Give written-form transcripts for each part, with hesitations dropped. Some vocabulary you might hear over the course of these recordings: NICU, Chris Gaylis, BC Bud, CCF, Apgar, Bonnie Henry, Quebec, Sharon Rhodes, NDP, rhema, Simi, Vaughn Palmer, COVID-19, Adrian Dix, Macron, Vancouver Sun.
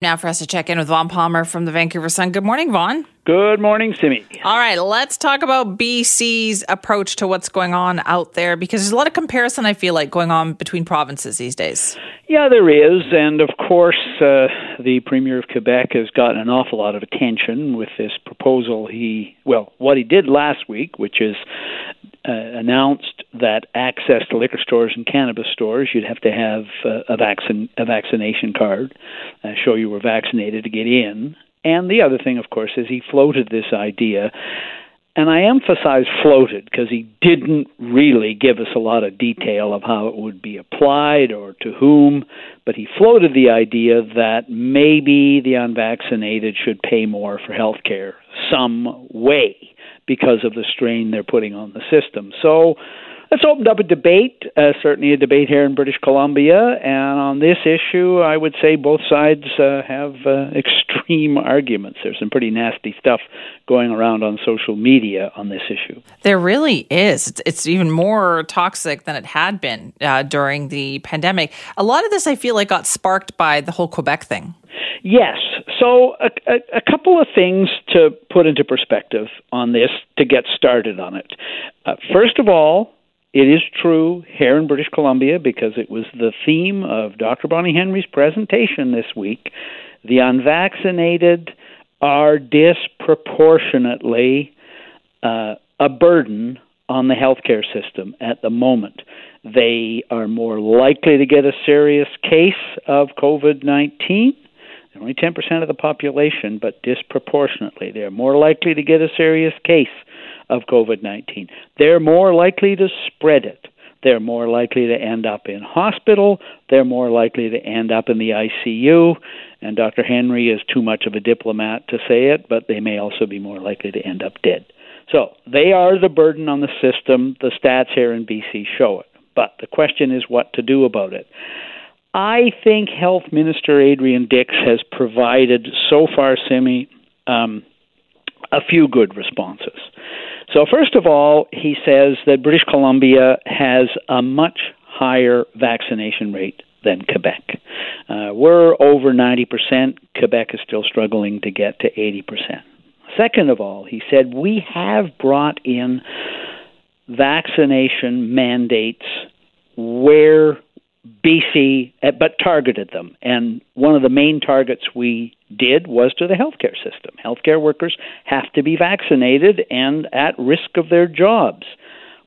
Now for us to check in with Vaughn Palmer from the Vancouver Sun. Good morning, Vaughn. Good morning, Simi. All right, let's talk about BC's approach to what's going on out there, because there's a lot of comparison, I feel like, going on between provinces these days. Yeah, there is. And of course, the Premier of Quebec has gotten an awful lot of attention with this proposal. What he did last week, which is announced that access to liquor stores and cannabis stores, you'd have to have a vaccination card, show you were vaccinated to get in. And the other thing, of course, is he floated this idea, and I emphasize floated because he didn't really give us a lot of detail of how it would be applied or to whom, but he floated the idea that maybe the unvaccinated should pay more for health care some way, because of the strain they're putting on the system. So it's opened up a debate, certainly a debate here in British Columbia. And on this issue, I would say both sides have extreme arguments. There's some pretty nasty stuff going around on social media on this issue. There really is. It's even more toxic than it had been during the pandemic. A lot of this, I feel like, got sparked by the whole Quebec thing. Yes. So a couple of things to put into perspective on this to get started on it. First of all, it is true here in British Columbia, because it was the theme of Dr. Bonnie Henry's presentation this week, the unvaccinated are disproportionately a burden on the healthcare system at the moment. They are more likely to get a serious case of COVID-19. Only 10% of the population, but disproportionately, they're more likely to get a serious case of COVID-19. They're more likely to spread it. They're more likely to end up in hospital. They're more likely to end up in the ICU. And Dr. Henry is too much of a diplomat to say it, but they may also be more likely to end up dead. So they are the burden on the system. The stats here in BC show it. But the question is what to do about it. I think Health Minister Adrian Dix has provided, so far, Simi, a few good responses. So first of all, he says that British Columbia has a much higher vaccination rate than Quebec. We're over 90%. Quebec is still struggling to get to 80%. Second of all, he said, we have brought in vaccination mandates where BC, but targeted them. And one of the main targets we did was to the healthcare system. Healthcare workers have to be vaccinated and at risk of their jobs.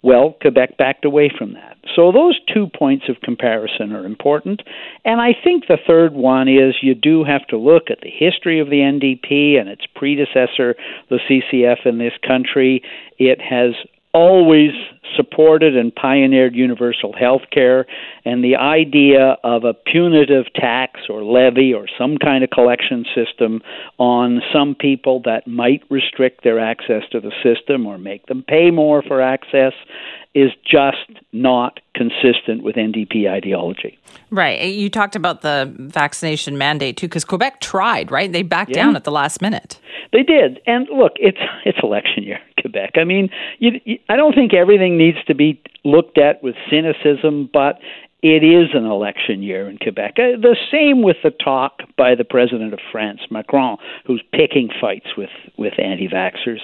Well, Quebec backed away from that. So those 2 points of comparison are important. And I think the third one is you do have to look at the history of the NDP and its predecessor, the CCF in this country. It has always supported and pioneered universal health care, and the idea of a punitive tax or levy or some kind of collection system on some people that might restrict their access to the system or make them pay more for access is just not consistent with NDP ideology. Right. You talked about the vaccination mandate, too, because Quebec tried, right? They backed down at the last minute. They did. And look, it's election year, Quebec. I mean, I don't think everything needs to be looked at with cynicism, but it is an election year in Quebec. The same with the talk by the president of France, Macron, who's picking fights with anti-vaxxers.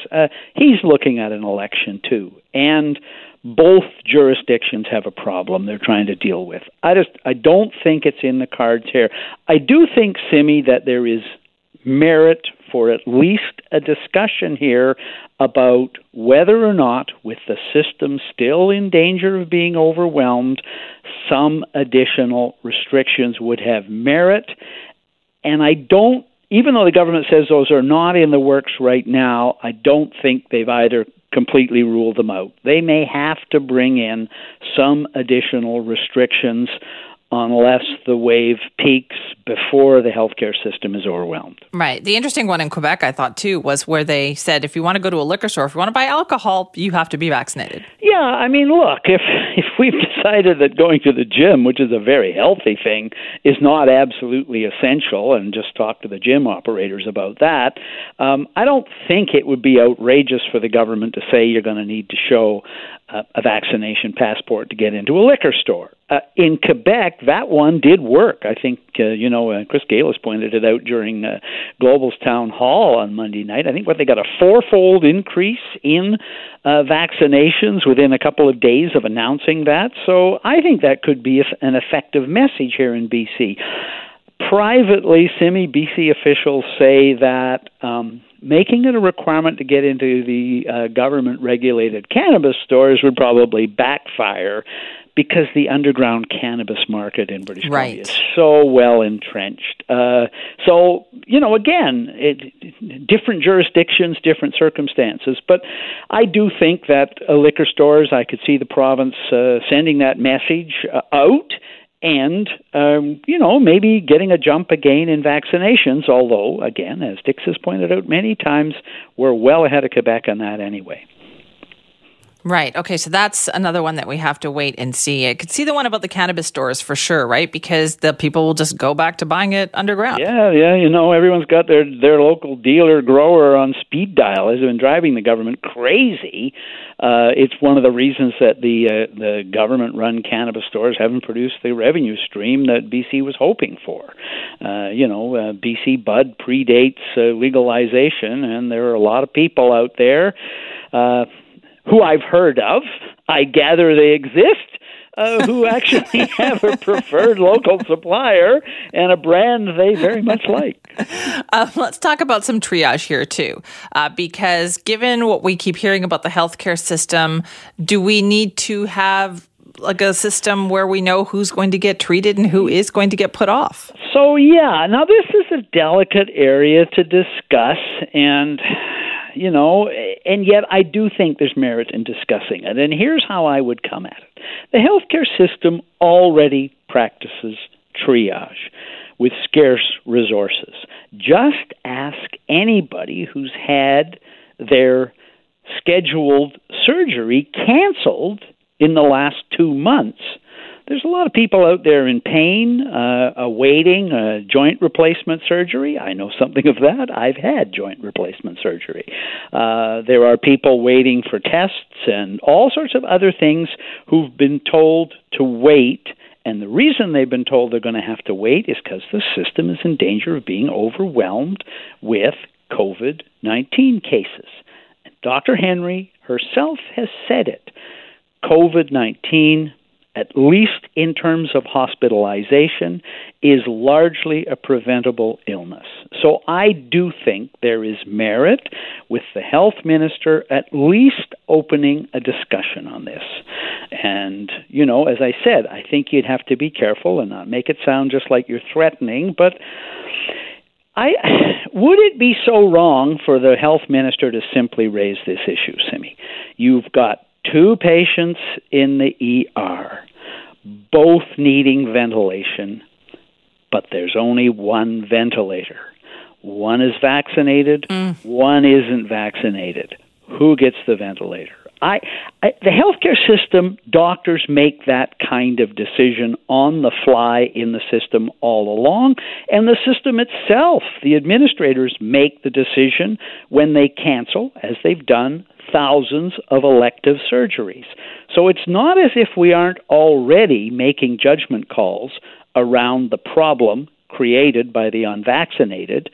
He's looking at an election, too. And both jurisdictions have a problem they're trying to deal with. I don't think it's in the cards here. I do think, Simi, that there is merit for at least a discussion here about whether or not, with the system still in danger of being overwhelmed, some additional restrictions would have merit. And even though the government says those are not in the works right now, I don't think they've either completely rule them out. They may have to bring in some additional restrictions unless the wave peaks before the healthcare system is overwhelmed. Right. The interesting one in Quebec, I thought, too, was where they said, if you want to go to a liquor store, if you want to buy alcohol, you have to be vaccinated. Yeah, I mean, look, if we've decided that going to the gym, which is a very healthy thing, is not absolutely essential, and just talk to the gym operators about that, I don't think it would be outrageous for the government to say you're going to need to show a vaccination passport to get into a liquor store. In Quebec, that one did work. I think, Chris Gaylis pointed it out during Global's town hall on Monday night. I think what they got a fourfold increase in vaccinations within a couple of days of announcing that. So I think that could be an effective message here in BC. Privately, Simi BC officials say that making it a requirement to get into the government-regulated cannabis stores would probably backfire because the underground cannabis market in British Columbia is so well entrenched. Different jurisdictions, different circumstances. But I do think that liquor stores, I could see the province sending that message out. And, maybe getting a jump again in vaccinations, although, again, as Dix has pointed out many times, we're well ahead of Quebec on that anyway. Right. Okay. So that's another one that we have to wait and see. I could see the one about the cannabis stores for sure, right? Because the people will just go back to buying it underground. Yeah. Everyone's got their local dealer grower on speed dial. It's been driving the government crazy. It's one of the reasons that the government-run cannabis stores haven't produced the revenue stream that BC was hoping for. BC Bud predates legalization, and there are a lot of people out there who I've heard of, I gather they exist, who actually have a preferred local supplier and a brand they very much like. Let's talk about some triage here too, because given what we keep hearing about the healthcare system, do we need to have like a system where we know who's going to get treated and who is going to get put off? So yeah, now this is a delicate area to discuss and yet I do think there's merit in discussing it. And here's how I would come at it. The healthcare system already practices triage with scarce resources. Just ask anybody who's had their scheduled surgery canceled in the last 2 months. There's a lot of people out there in pain, awaiting joint replacement surgery. I know something of that. I've had joint replacement surgery. There are people waiting for tests and all sorts of other things who've been told to wait. And the reason they've been told they're going to have to wait is because the system is in danger of being overwhelmed with COVID-19 cases. And Dr. Henry herself has said it. COVID-19, at least in terms of hospitalization, is largely a preventable illness. So I do think there is merit with the health minister at least opening a discussion on this. And, as I said, I think you'd have to be careful and not make it sound just like you're threatening, but would it be so wrong for the health minister to simply raise this issue, Simi? You've got 2 patients in the ER, both needing ventilation, but there's only 1 ventilator. 1 is vaccinated, 1 isn't vaccinated. Who gets the ventilator? The healthcare system, doctors make that kind of decision on the fly in the system all along, and the system itself, the administrators make the decision when they cancel, as they've done, thousands of elective surgeries. So it's not as if we aren't already making judgment calls around the problem created by the unvaccinated,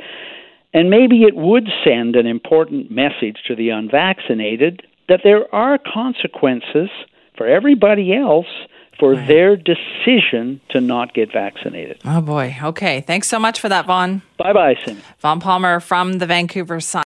and maybe it would send an important message to the unvaccinated that there are consequences for everybody else for their decision to not get vaccinated. Oh boy. Okay. Thanks so much for that, Vaughn. Bye-bye, Simi. Vaughn Palmer from the Vancouver Sun.